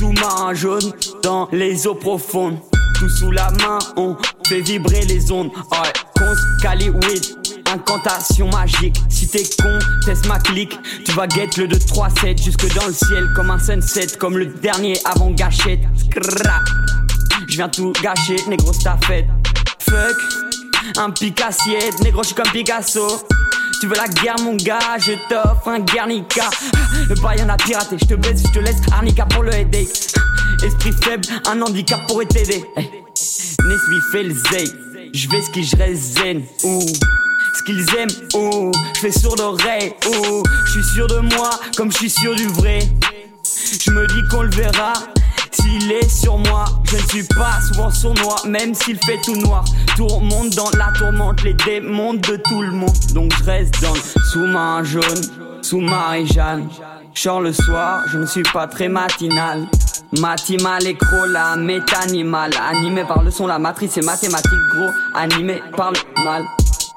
sous-marin jaune dans les eaux profondes. Tout sous la main, on fait vibrer les ondes. Ouais, cons, cali, weed, incantation magique. Si t'es con, teste ma clique. Tu vas guette le 237 jusque dans le ciel, comme un sunset, comme le dernier avant gâchette. Je viens tout gâcher, négro, c'est ta fête. Fuck, un pic assiette, négro, je suis comme Picasso. Tu veux la guerre, mon gars, je t'offre un Guernica. Le bail en a piraté, je te baisse, je te laisse. Arnica pour le headache. Esprit faible, un handicap pourrait t'aider. Nesby fait le zay. Je vais ce qui je reste zen. Ouh, ce qu'ils aiment. Ouh, je fais sourd d'oreille. Ouh, je suis sûr de moi comme je suis sûr du vrai. Je me dis qu'on le verra s'il est sur moi. Je ne suis pas souvent sournois, même s'il fait tout noir. Tourmente dans la tourmente, les démons de tout le monde. Donc je reste dans le sous-marin jaune, sous Marin Jaune. Genre le soir, je ne suis pas très matinal. Matimal et la métanimal. Animé par le son, la matrice est mathématique, gros. Animé par le mal.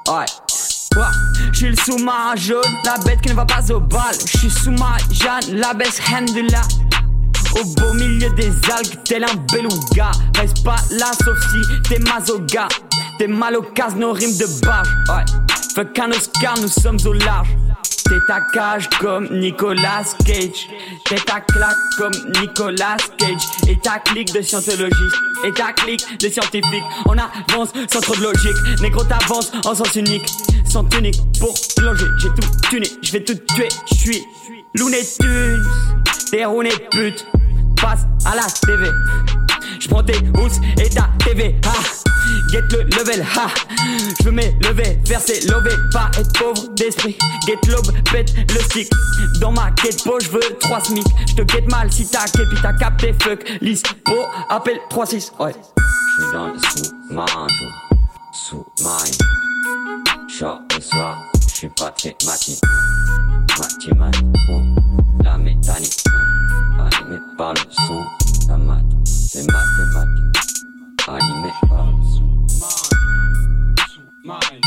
Ouais. Ouais. Je suis le sous-marin jaune, la bête qui ne va pas au bal. Je suis sous Marin Jaune, la baisse handula. Au beau milieu des algues, tel un beluga. Reste pas là sauf si t'es mazoga. T'es mal au casse, nos rimes de barge. Ouais. Fait qu'un Oscar, nous sommes au large. T'es ta cage comme Nicolas Cage. T'es ta claque comme Nicolas Cage. Et ta clique de scientologistes. Et ta clique de scientifiques. On avance sans trop de logique. Négro t'avance en sens unique. Sans tunique pour plonger. J'ai tout tuné, je vais tout tuer. Je suis Loonetune. T'es roune et pute. Passe à la TV. Je prends tes housses et ta TV. Ah. Get le level, ha. Je veux m'élever, faire s'élever, pas être pauvre d'esprit. Get l'aube, pète le stick. Dans ma quête po, je veux 3 smic. Je te guette mal si t'as quête, puis t'as capté fuck. Liste, po, appel 3-6, ouais. Je suis dans le sous-marin jaune, sous-marin. Genre le soir, je suis pas très matin. Matinal, oh, la métanique. Animé par le son, la mat, c'est mathématique. Animé par le son. Sous Marin.